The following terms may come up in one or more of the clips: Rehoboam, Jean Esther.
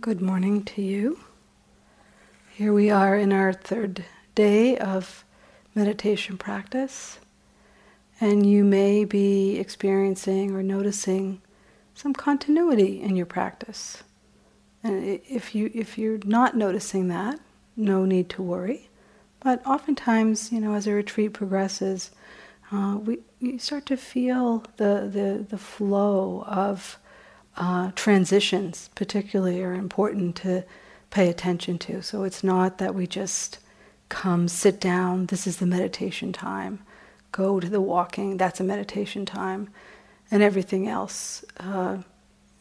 Good morning to you. Here we are in our third day of meditation practice, and you may be experiencing or noticing some continuity in your practice. And if you're not noticing that, no need to worry. But oftentimes, as a retreat progresses, you start to feel the flow of transitions particularly are important to pay attention to. So it's not that we just come, sit down, this is the meditation time, go to the walking, that's a meditation time, and everything else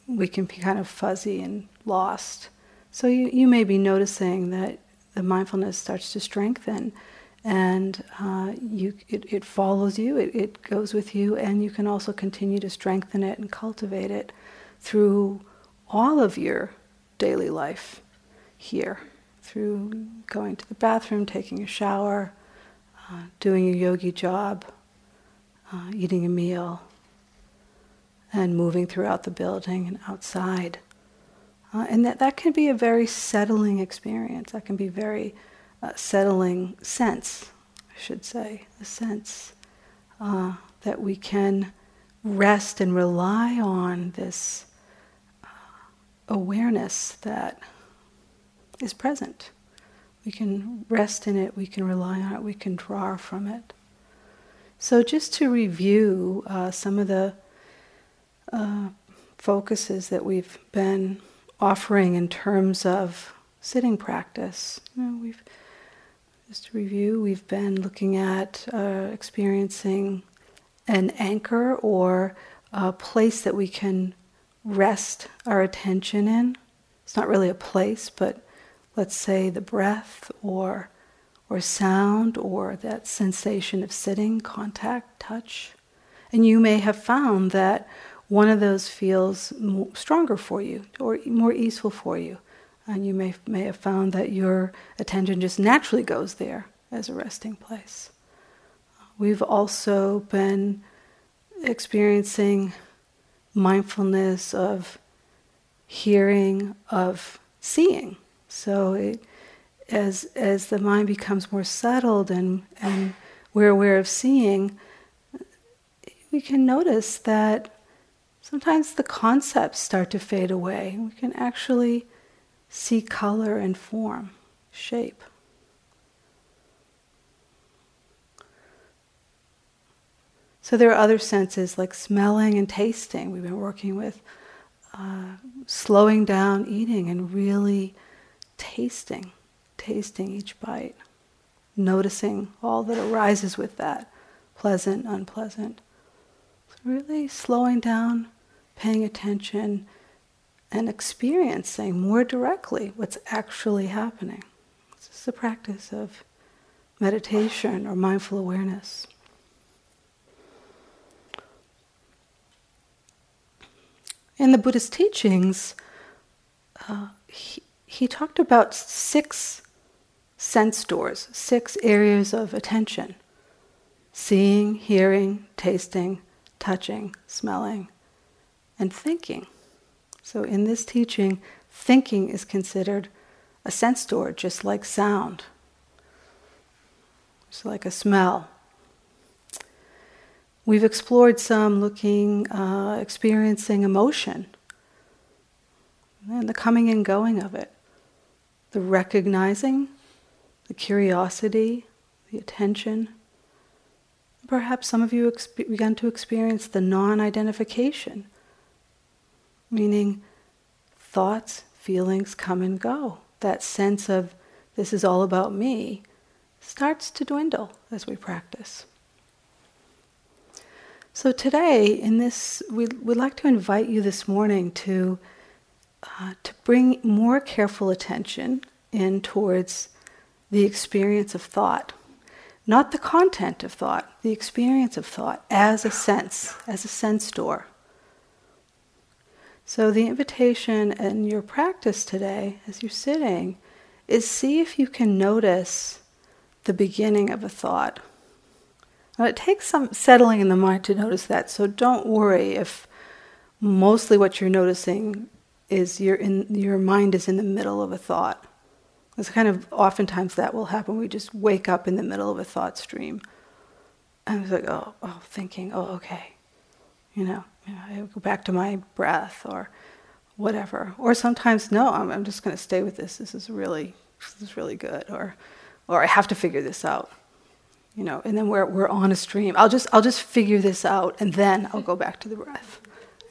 we can be kind of fuzzy and lost. So you may be noticing that the mindfulness starts to strengthen, and it follows you, it goes with you, and you can also continue to strengthen it and cultivate it through all of your daily life here, through going to the bathroom, taking a shower, doing your yogi job, eating a meal, and moving throughout the building and outside. And that can be a very settling experience. That can be very settling sense, I should say, a sense that we can rest and rely on this awareness that is present. We can rest in it, we can rely on it, we can draw from it. So just to review some of the focuses that we've been offering in terms of sitting practice. We've been looking at experiencing an anchor or a place that we can rest our attention in. It's not really a place, but let's say the breath or sound or that sensation of sitting, contact, touch. And you may have found that one of those feels stronger for you or more easeful for you. And you may have found that your attention just naturally goes there as a resting place. We've also been experiencing mindfulness of hearing, of seeing. So as the mind becomes more settled and we're aware of seeing, we can notice that sometimes the concepts start to fade away. We can actually see color and form, shape. So there are other senses like smelling and tasting. We've been working with slowing down eating and really tasting each bite, noticing all that arises with that, pleasant, unpleasant. So really slowing down, paying attention, and experiencing more directly what's actually happening. This is the practice of meditation or mindful awareness. In the Buddhist teachings, he talked about 6 sense doors, 6 areas of attention. Seeing, hearing, tasting, touching, smelling, and thinking. So in this teaching, thinking is considered a sense door, just like sound, just like a smell. We've explored some experiencing emotion and the coming and going of it, the recognizing, the curiosity, the attention. Perhaps some of you began to experience the non-identification, meaning thoughts, feelings come and go. That sense of this is all about me starts to dwindle as we practice. So today, we'd like to invite you this morning to bring more careful attention in towards the experience of thought. Not the content of thought, the experience of thought as a sense door. So the invitation in your practice today, as you're sitting, is see if you can notice the beginning of a thought. Now, it takes some settling in the mind to notice that, so don't worry if mostly what you're noticing is your mind is in the middle of a thought. It's kind of oftentimes that will happen. We just wake up in the middle of a thought stream. And it's like, thinking, okay. You know, I go back to my breath or whatever. Or sometimes, no, I'm just going to stay with this. This is really good. Or I have to figure this out. You know, and then we're on a stream. I'll just figure this out, and then I'll go back to the breath.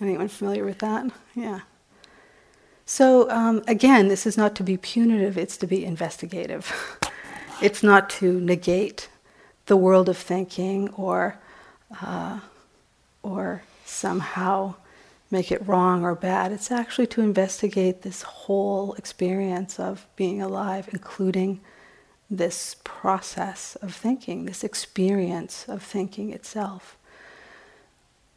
Anyone familiar with that? Yeah. So again, this is not to be punitive. It's to be investigative. It's not to negate the world of thinking or somehow make it wrong or bad. It's actually to investigate this whole experience of being alive, including this process of thinking, this experience of thinking itself.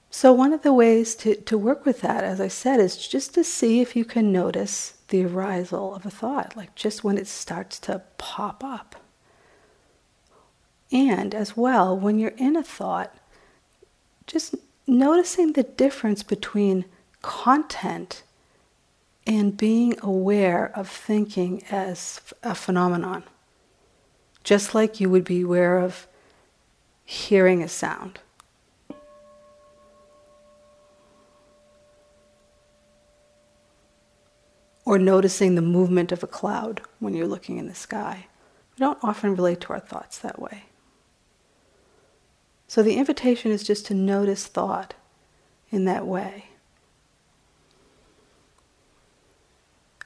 So one of the ways to work with that, as I said, is just to see if you can notice the arisal of a thought, like just when it starts to pop up. And as well, when you're in a thought, just noticing the difference between content and being aware of thinking as a phenomenon. Just like you would be aware of hearing a sound. Or noticing the movement of a cloud when you're looking in the sky. We don't often relate to our thoughts that way. So the invitation is just to notice thought in that way.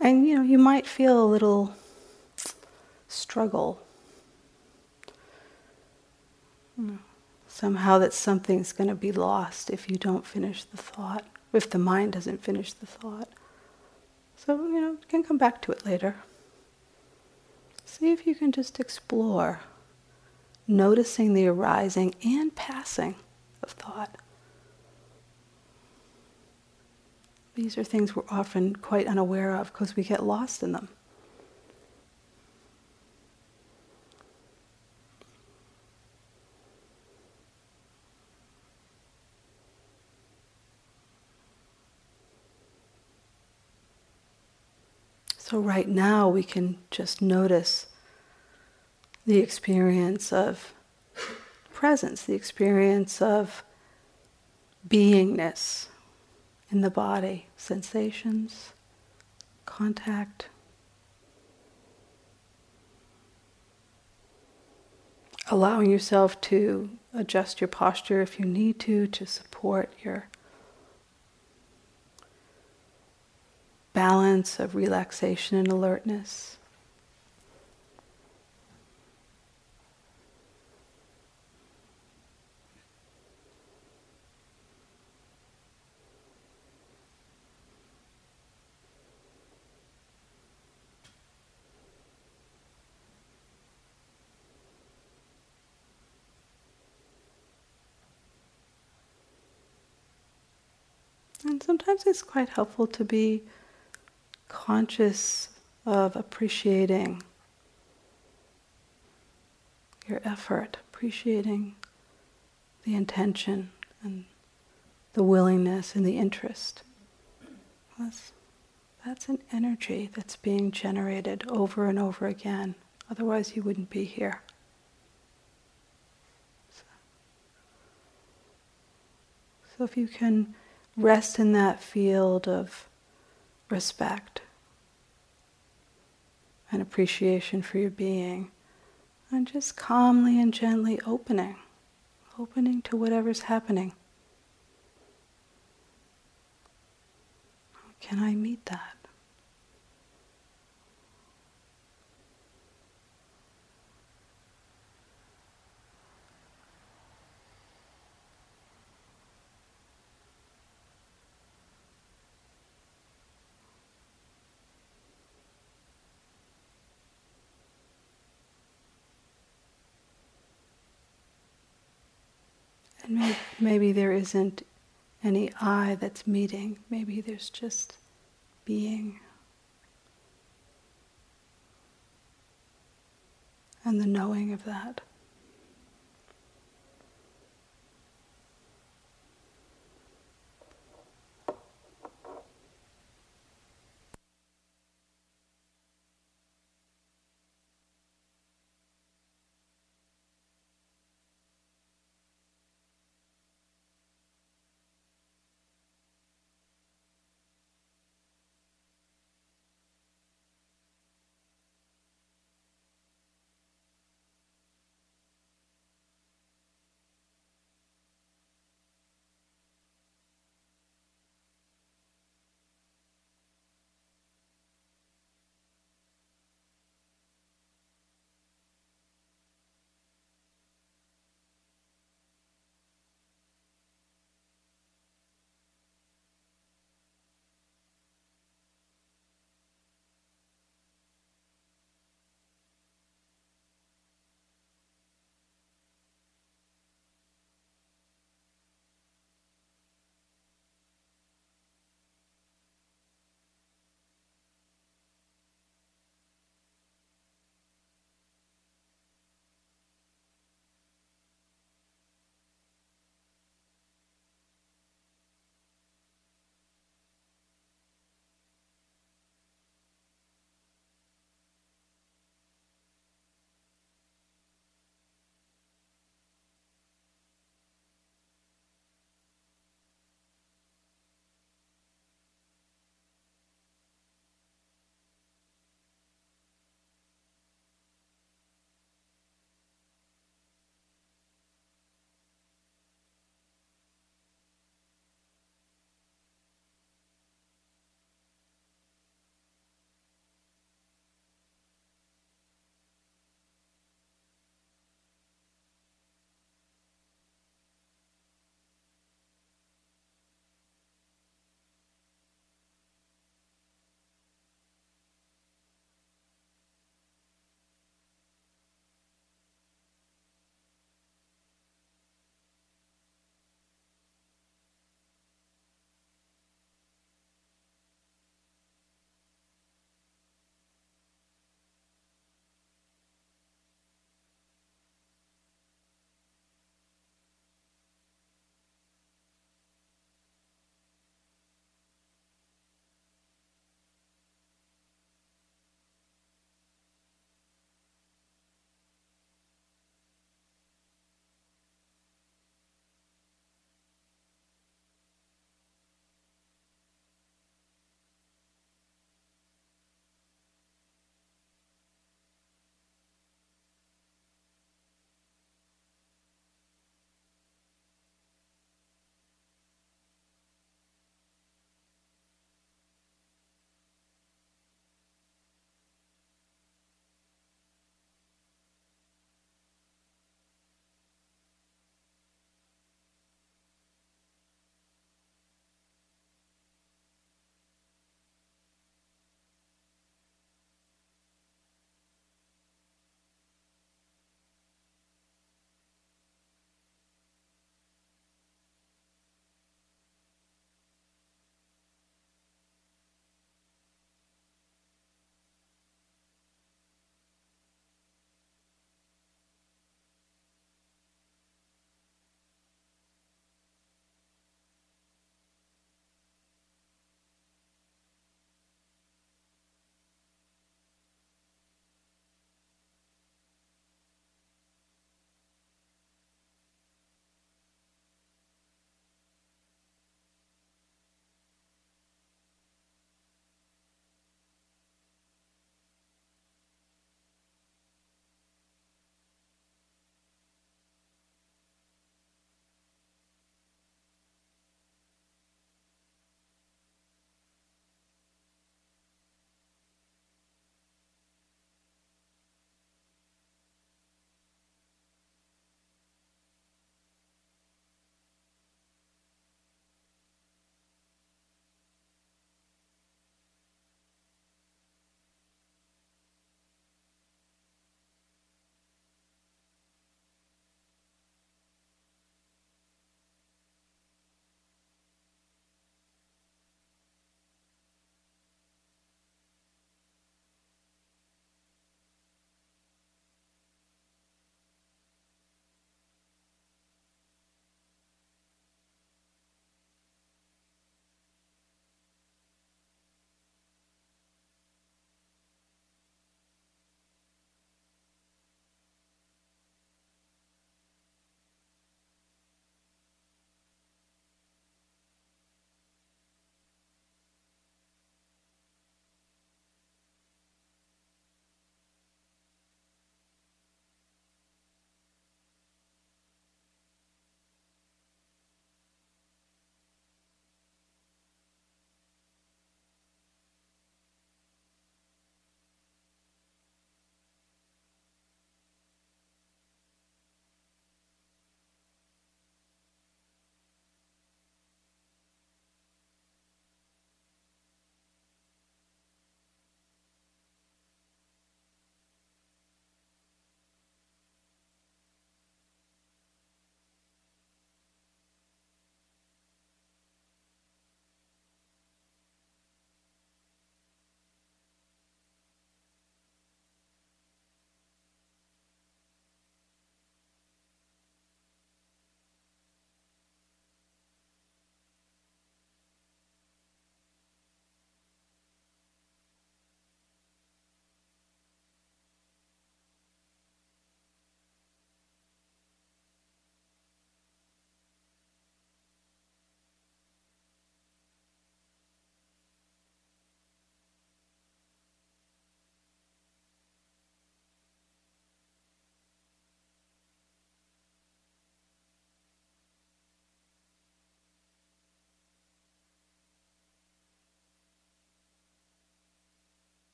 And, you know, you might feel a little struggle. Somehow that something's going to be lost if you don't finish the thought, if the mind doesn't finish the thought. So, you know, you can come back to it later. See if you can just explore noticing the arising and passing of thought. These are things we're often quite unaware of because we get lost in them. So right now we can just notice the experience of presence, the experience of beingness in the body, sensations, contact, allowing yourself to adjust your posture if you need to support your balance of relaxation and alertness. And sometimes it's quite helpful to be conscious of appreciating your effort, appreciating the intention and the willingness and the interest. That's an energy that's being generated over and over again. Otherwise you wouldn't be here. So if you can rest in that field of respect and appreciation for your being, and just calmly and gently opening to whatever's happening. How can I meet that? And maybe there isn't any I that's meeting. Maybe there's just being. And the knowing of that.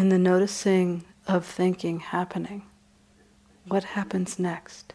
in the noticing of thinking happening, what happens next?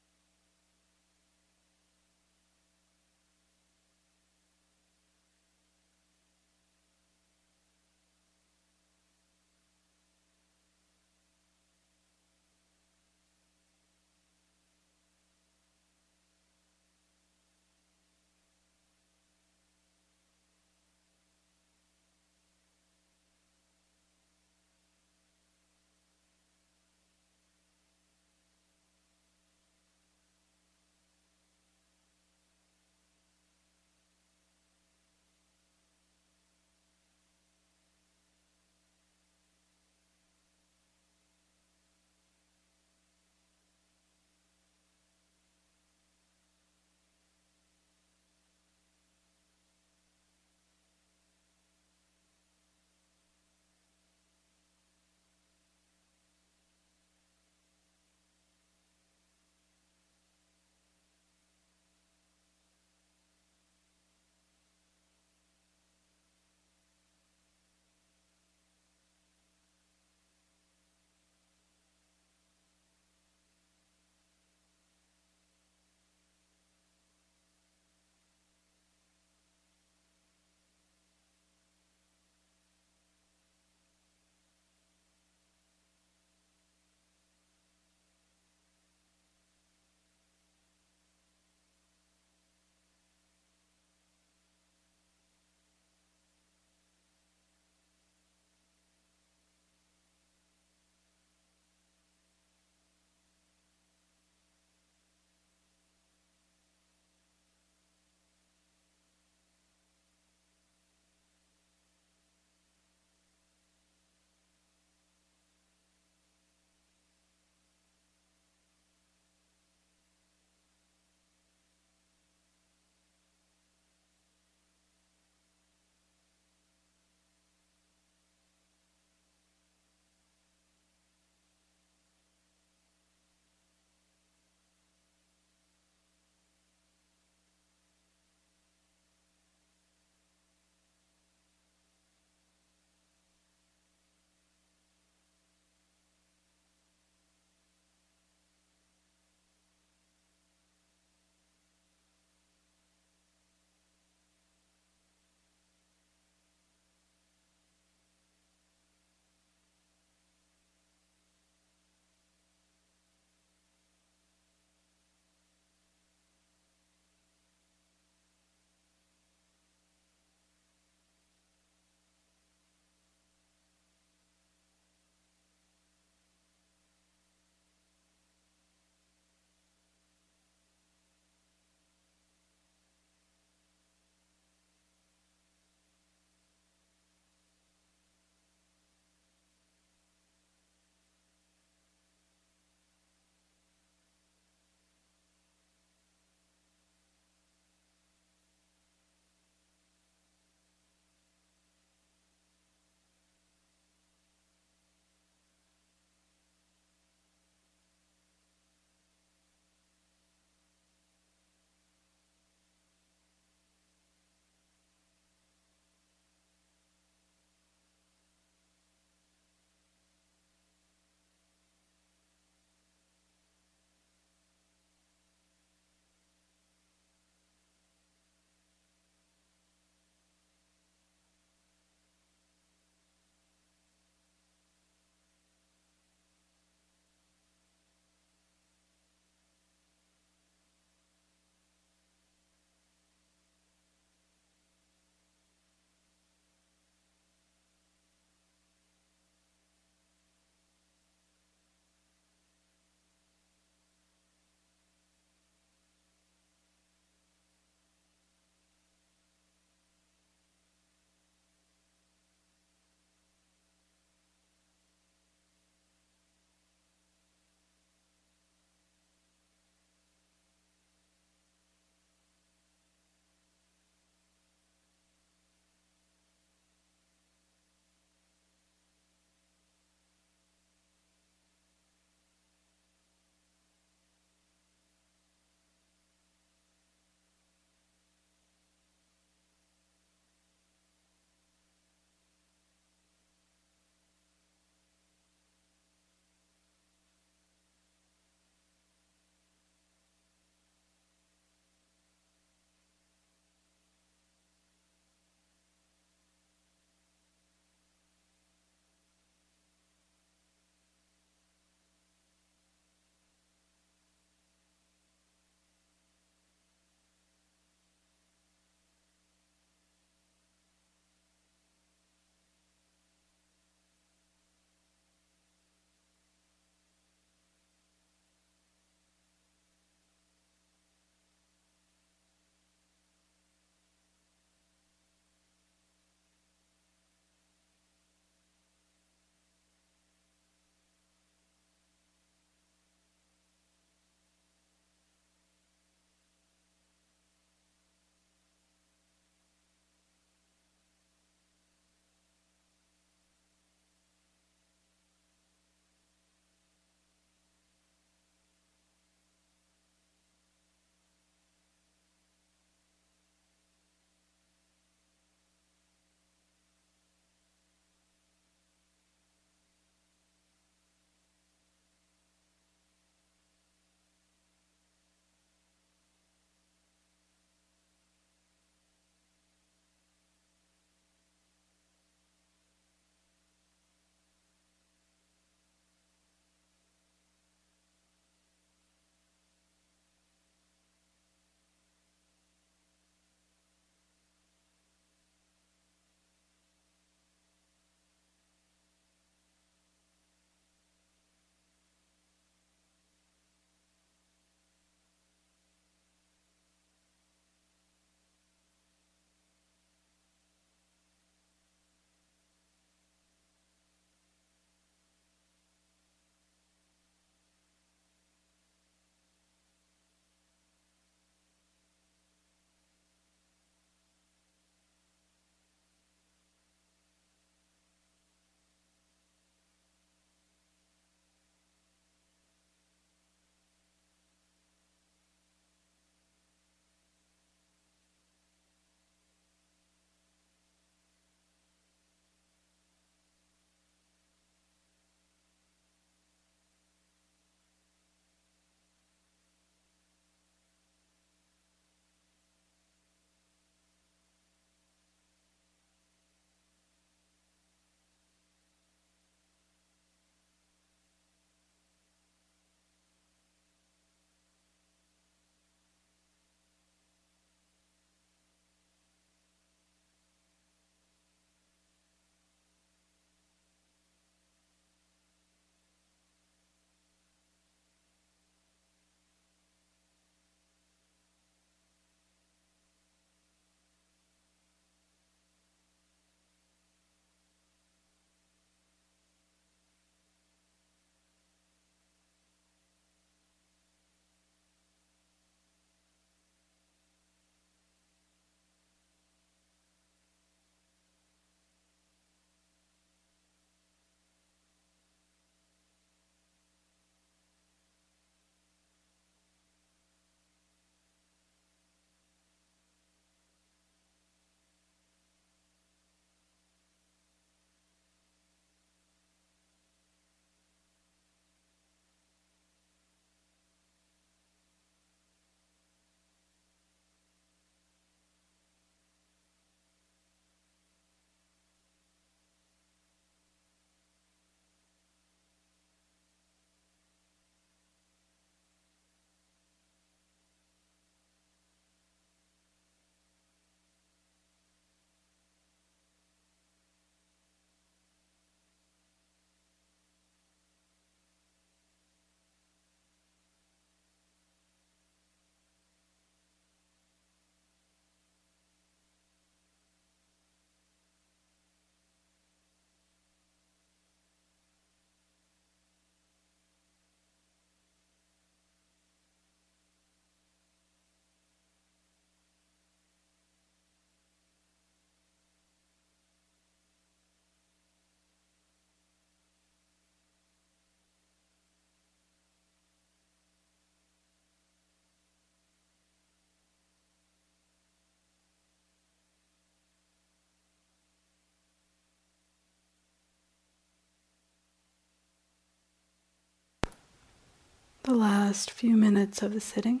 the last few minutes of the sitting.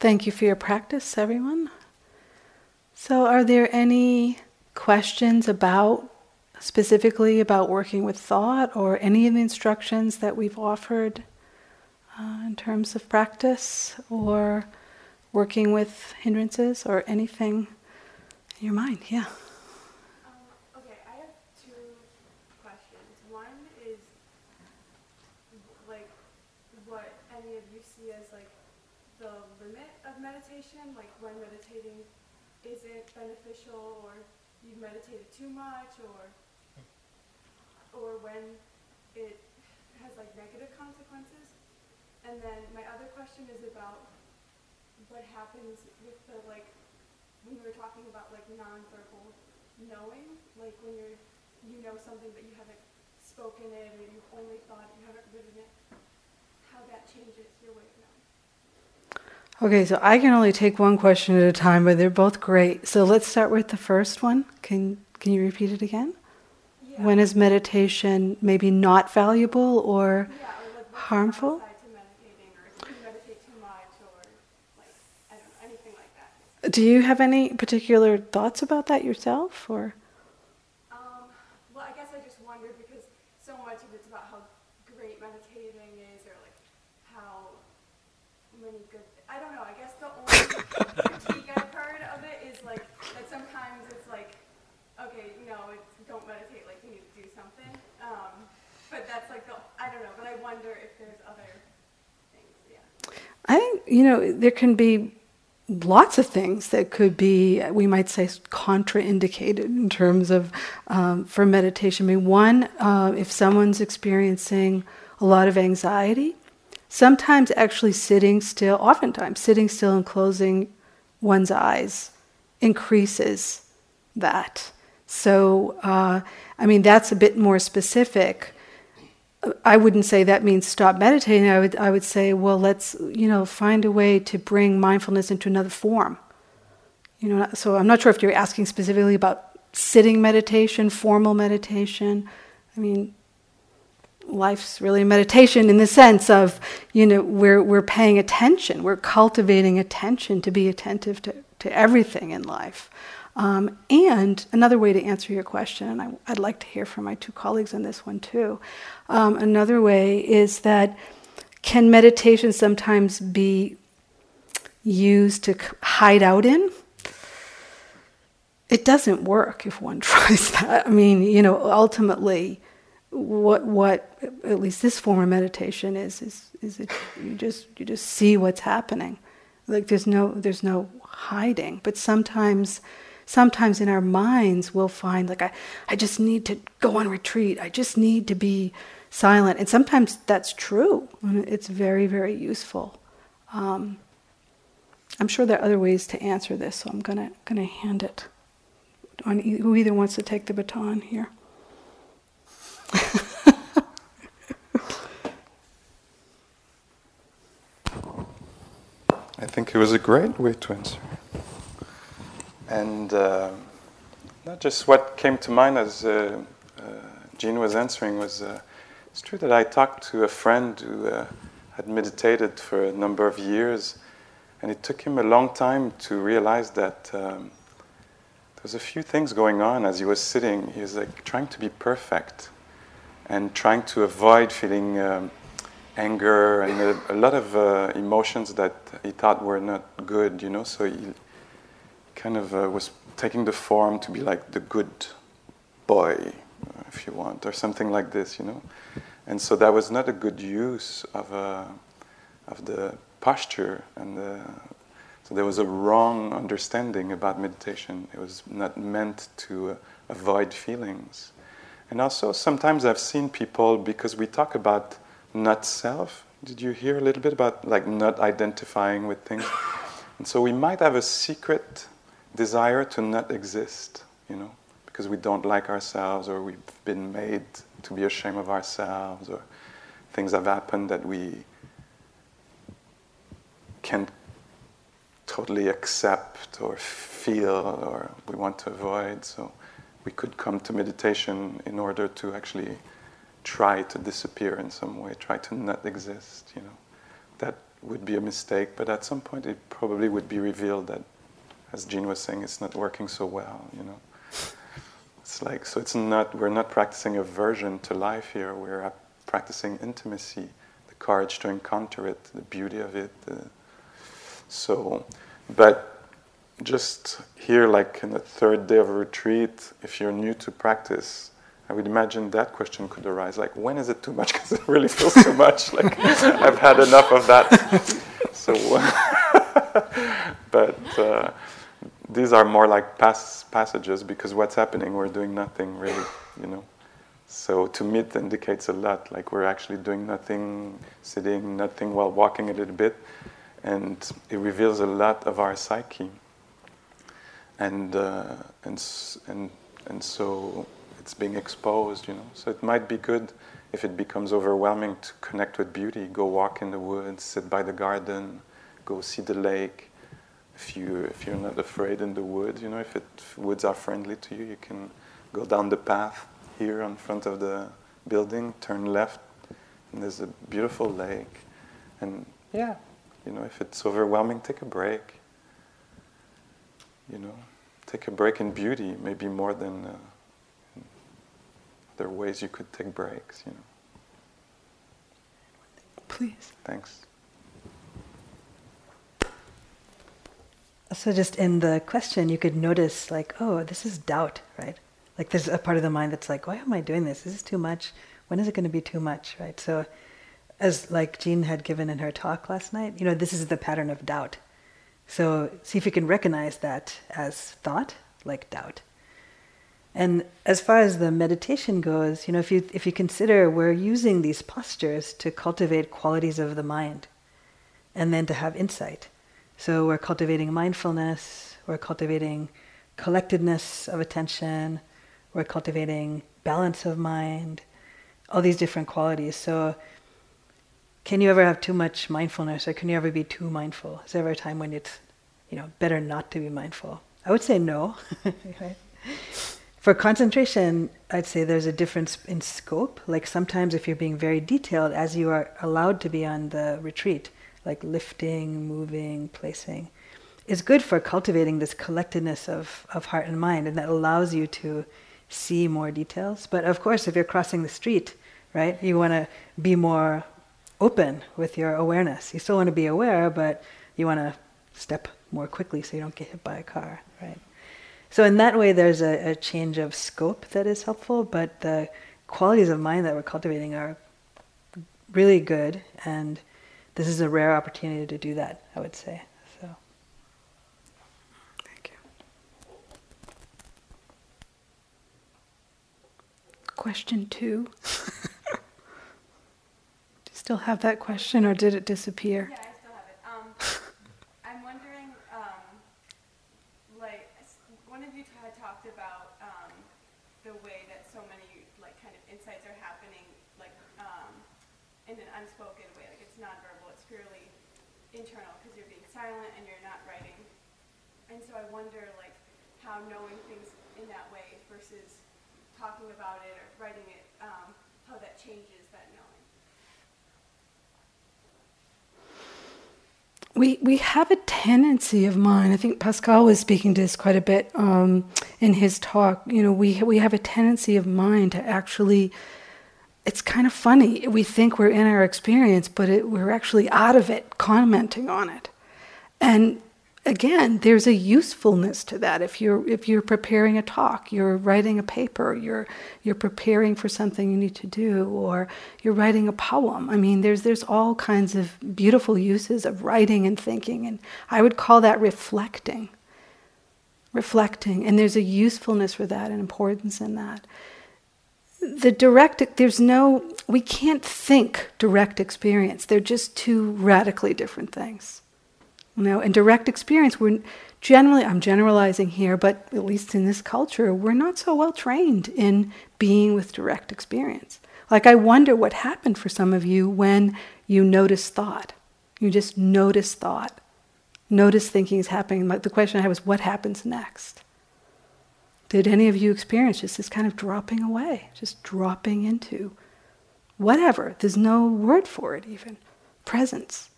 Thank you for your practice, everyone. So are there any questions specifically about working with thought or any of the instructions that we've offered in terms of practice or working with hindrances or anything in your mind? Yeah. Like when meditating isn't beneficial, or you've meditated too much, or when it has like negative consequences. And then my other question is about what happens with the, like, when you were talking about like non-verbal knowing, like when you know something but you haven't spoken it, or you've only thought it, you haven't written it, how that changes your way of knowing. Okay, so I can only take one question at a time, but they're both great. So let's start with the first one. Can you repeat it again? Yeah. When is meditation maybe not valuable or harmful? Do you have any particular thoughts about that yourself, or? Well, I guess I just wondered because so much of it's about how great meditating is, or like how many good. I don't know, I guess the only critique I've heard of it is like that sometimes it's like, okay, no, don't meditate, like you need to do something. But that's like I don't know, but I wonder if there's other things, yeah. I think, there can be lots of things that could be, we might say, contraindicated in terms of, for meditation. I mean, one, if someone's experiencing a lot of anxiety, sometimes actually oftentimes sitting still and closing one's eyes increases that. So, that's a bit more specific. I wouldn't say that means stop meditating. I would say, well, let's, find a way to bring mindfulness into another form. So I'm not sure if you're asking specifically about sitting meditation, formal meditation. Life's really meditation in the sense of, we're paying attention, we're cultivating attention to be attentive to everything in life. And another way to answer your question, and I'd like to hear from my two colleagues on this one too, another way is that can meditation sometimes be used to hide out in? it doesn't work if one tries that. I mean, ultimately, what at least this form of meditation is it, you just see what's happening. Like there's no hiding. But sometimes in our minds we'll find like I just need to go on retreat. I just need to be silent. And sometimes that's true. It's very, very useful. I'm sure there are other ways to answer this, so I'm gonna hand it on who either wants to take the baton here. I think it was a great way to answer, and not just what came to mind as Jean was answering was it's true that I talked to a friend who had meditated for a number of years, and it took him a long time to realize that there's a few things going on as he was sitting. He was like trying to be perfect and trying to avoid feeling anger and a lot of emotions that he thought were not good, So he kind of was taking the form to be like the good boy, if you want, or something like this, And so that was not a good use of the posture, and so there was a wrong understanding about meditation. It was not meant to avoid feelings. And also, sometimes I've seen people, because we talk about not self. Did you hear a little bit about like not identifying with things? And so we might have a secret desire to not exist, because we don't like ourselves, or we've been made to be ashamed of ourselves, or things have happened that we can't totally accept or feel, or we want to avoid. So we could come to meditation in order to actually try to disappear in some way, try to not exist, That would be a mistake, but at some point it probably would be revealed that, as Jean was saying, it's not working so well, It's like, so it's not, we're not practicing aversion to life here, we're practicing intimacy, the courage to encounter it, the beauty of it, so, but just here, like in the third day of a retreat, if you're new to practice, I would imagine that question could arise, like, when is it too much? Because it really feels too much. Like, I've had enough of that. So, but these are more like passages, because what's happening? We're doing nothing, really, So to me, it indicates a lot. Like, we're actually doing nothing, sitting, nothing while walking a little bit. And it reveals a lot of our psyche, and so it's being exposed, So it might be good if it becomes overwhelming to connect with beauty. Go walk in the woods, sit by the garden, go see the lake. If you're not afraid in the woods, if woods are friendly to you, you can go down the path here in front of the building, turn left, and there's a beautiful lake, and yeah. If it's overwhelming, take a break. Take a break in beauty, maybe more than there are ways you could take breaks, Please. Thanks. So just in the question, you could notice like, oh, this is doubt, right? Like there's a part of the mind that's like, why am I doing this? This is too much. When is it going to be too much, right? So as like Jean had given in her talk last night, this is the pattern of doubt. So see if you can recognize that as thought, like doubt. And as far as the meditation goes, if you consider we're using these postures to cultivate qualities of the mind and then to have insight. So we're cultivating mindfulness, we're cultivating collectedness of attention, we're cultivating balance of mind, all these different qualities. So can you ever have too much mindfulness, or can you ever be too mindful? Is there ever a time when it's, better not to be mindful? I would say no. Right? For concentration, I'd say there's a difference in scope. Like sometimes if you're being very detailed, as you are allowed to be on the retreat, like lifting, moving, placing, is good for cultivating this collectedness of heart and mind, and that allows you to see more details. But of course, if you're crossing the street, right, you want to be more open with your awareness. You still want to be aware, but you want to step more quickly so you don't get hit by a car, right? So in that way, there's a change of scope that is helpful, but the qualities of mind that we're cultivating are really good, and this is a rare opportunity to do that, I would say. So, thank you. Question 2. Still have that question, or did it disappear? Yeah, I still have it. I'm wondering, like, one of you had talked about the way that so many like kind of insights are happening, like in an unspoken way. Like it's nonverbal, it's purely internal because you're being silent and you're not writing. And so I wonder, like, how knowing things in that way versus talking about it or writing it, how that changes that knowing. We have a tendency of mind. I think Pascal was speaking to this quite a bit in his talk. You know, we have a tendency of mind to actually. It's kind of funny. We think we're in our experience, but we're actually out of it, commenting on it. And again, there's a usefulness to that. If you're preparing a talk, you're writing a paper, you're preparing for something you need to do, or you're writing a poem. I mean, there's all kinds of beautiful uses of writing and thinking, and I would call that reflecting. Reflecting, and there's a usefulness for that and importance in that. We can't think direct experience. They're just two radically different things. You know, and direct experience, I'm generalizing here, but at least in this culture, we're not so well trained in being with direct experience. Like, I wonder what happened for some of you when you noticed thought. You just noticed thought. Notice thinking is happening. The question I had was, what happens next? Did any of you experience just this kind of dropping away, just dropping into whatever? There's no word for it even. Presence.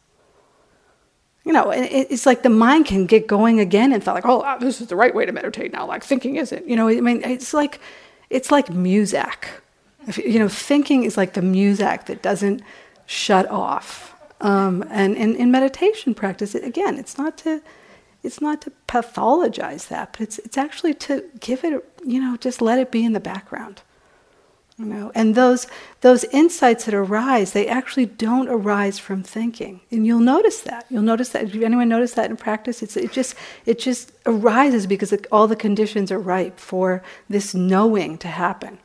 You know, it's like the mind can get going again and thought like, oh, this is the right way to meditate now. Like thinking isn't, you know, I mean, it's like Muzak. You know, thinking is like the Muzak that doesn't shut off. And in meditation practice, again, it's not to pathologize that, but it's actually to give it, you know, just let it be in the background. You know, and those insights that arise, they actually don't arise from thinking, and you'll notice that. Did anyone notice that in practice? It just arises because all the conditions are ripe for this knowing to happen.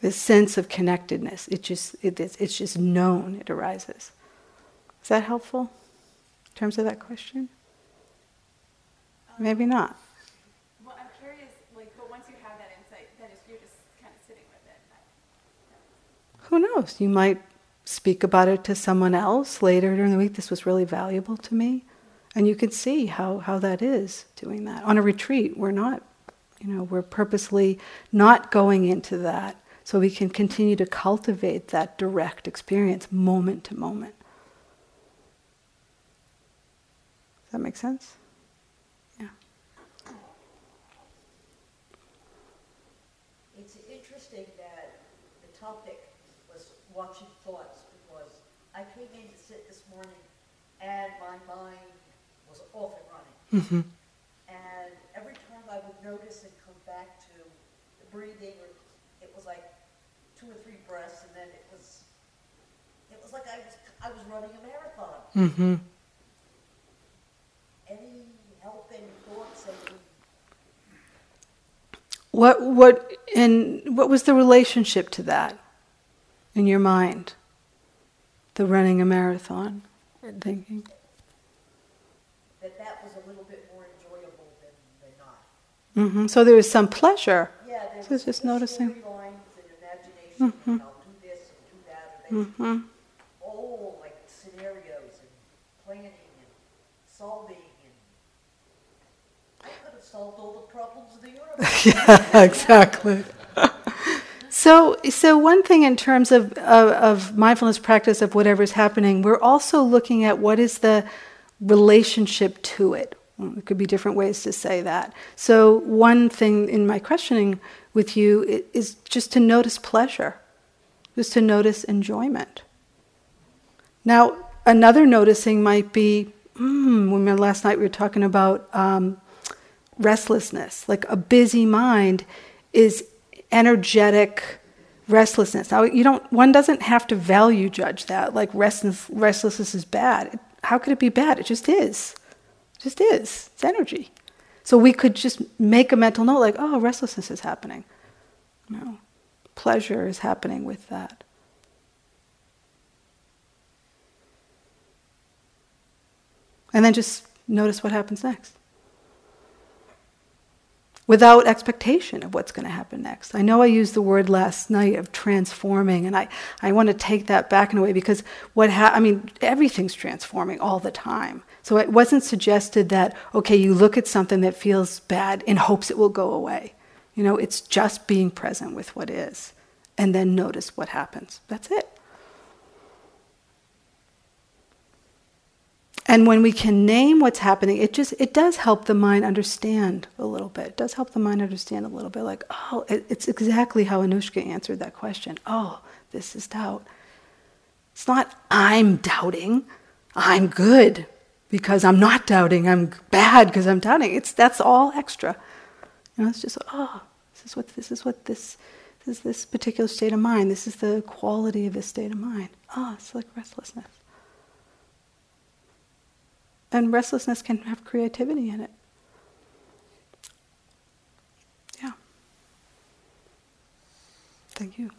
This sense of connectedness. It's just known. It arises. Is that helpful in terms of that question? Maybe not. Who knows? You might speak about it to someone else later during the week. This was really valuable to me. And you can see how that is doing that. On a retreat, we're not, you know, we're purposely not going into that so we can continue to cultivate that direct experience moment to moment. Does that make sense? Yeah. It's interesting that the topic watching thoughts, because I came in to sit this morning and my mind was off and running. Mm-hmm. And every time I would notice and come back to the breathing, it was like 2 or 3 breaths, and then it was like I was running a marathon. Mm-hmm. Any help in thoughts? What was the relationship to that? In your mind, the running a marathon, and thinking. That was a little bit more enjoyable than not. Mm-hmm. So there was some pleasure. Yeah, there was just noticing. Storylines and imagination, mm-hmm. And I'll do this and do that. And mm-hmm. All like scenarios and planning and solving. And I could have solved all the problems of the universe. Yeah, exactly. So one thing in terms of mindfulness practice of whatever's happening, we're also looking at what is the relationship to it. It could be different ways to say that. So one thing in my questioning with you is just to notice pleasure, just to notice enjoyment. Now, another noticing might be, when last night we were talking about restlessness. Like a busy mind is energetic restlessness. Now, one doesn't have to value judge that. Like restlessness is bad. How could it be bad? It just is. It just is. It's energy. So we could just make a mental note like, oh, restlessness is happening. No, pleasure is happening with that. And then just notice what happens next. Without expectation of what's going to happen next. I know I used the word last night of transforming, and I want to take that back in a way because everything's transforming all the time. So it wasn't suggested that, okay, you look at something that feels bad in hopes it will go away. It's just being present with what is, and then notice what happens. That's it. And when we can name what's happening, it does help the mind understand a little bit. It does help the mind understand a little bit. Like, oh, it's exactly how Anushka answered that question. Oh, this is doubt. It's not I'm doubting. I'm good because I'm not doubting. I'm bad because I'm doubting. That's all extra. It's just this is this particular state of mind. This is the quality of this state of mind. Oh, it's like restlessness. And restlessness can have creativity in it. Yeah. Thank you.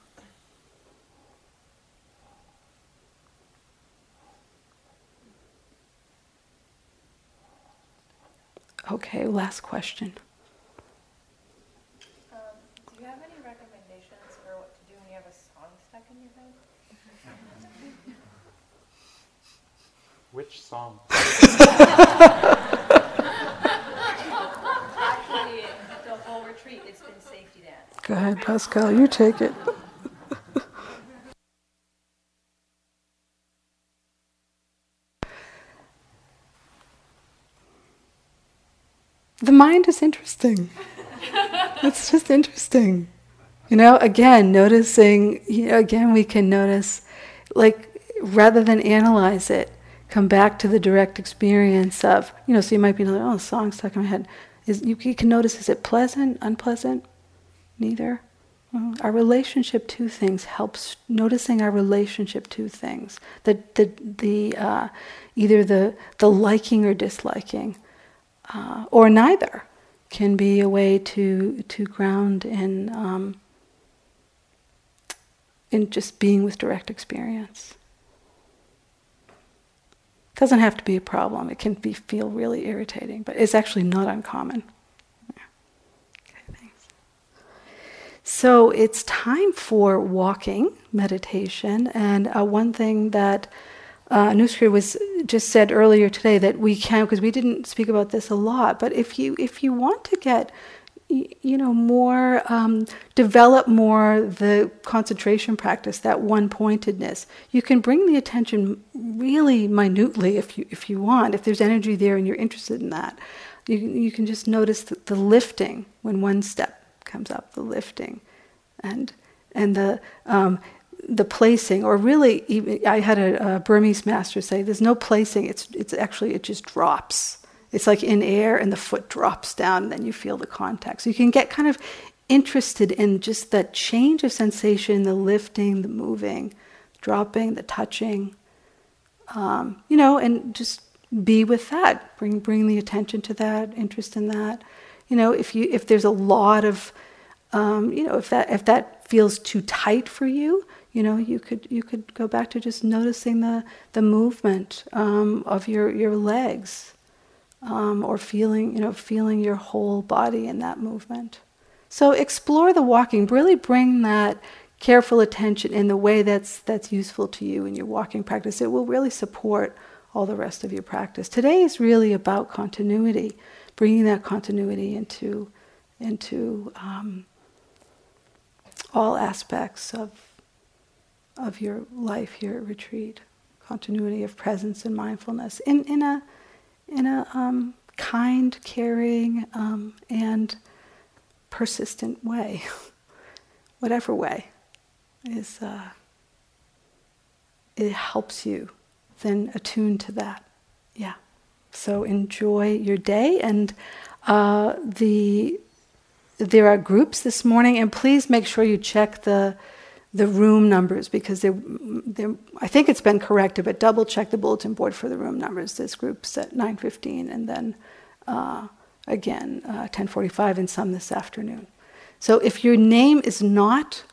Okay, last question. Do you have any recommendations for what to do when you have a song stuck in your head? Which song? Actually, the whole retreat, it's been safety dance. Go ahead, Pascal, you take it. The mind is interesting. It's just interesting. We can notice, rather than analyze it, come back to the direct experience of, so you might be like, oh, the song's stuck in my head. You can notice, is it pleasant, unpleasant? Neither. Our relationship to things helps, noticing our relationship to things, either the liking or disliking, or neither, can be a way to ground in just being with direct experience. Doesn't have to be a problem. It can feel really irritating, but it's actually not uncommon. Yeah. Okay, thanks. So it's time for walking meditation, and one thing that Anushka just said earlier today that we can, because we didn't speak about this a lot, but if you want to get develop more the concentration practice, that one-pointedness. You can bring the attention really minutely if you want, if there's energy there and you're interested in that. You can just notice the lifting when one step comes up, the lifting, and the placing, or really even, I had a Burmese master say, there's no placing, it just drops. It's like in air and the foot drops down and then you feel the contact. So you can get kind of interested in just that change of sensation, the lifting, the moving, dropping, the touching, and just be with that. Bring the attention to that, interest in that. If there's a lot of, if that feels too tight for you, you could go back to just noticing the movement of your legs. Or feeling your whole body in that movement. So explore the walking. Really bring that careful attention in the way that's useful to you in your walking practice. It will really support all the rest of your practice. Today is really about continuity, bringing that continuity into all aspects of your life here at retreat. Continuity of presence and mindfulness in a kind, caring, and persistent way, whatever way is. It helps you then attune to that. Yeah. So enjoy your day, and There are groups this morning, and please make sure you check the room numbers, because I think it's been corrected, but double check the bulletin board for the room numbers. There's groups at 9:15 and then again 10:45 and some this afternoon. So if your name is not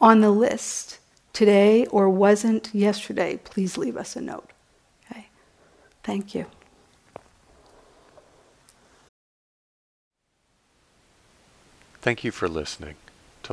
on the list today or wasn't yesterday, please leave us a note. Okay? Thank you. Thank you for listening. To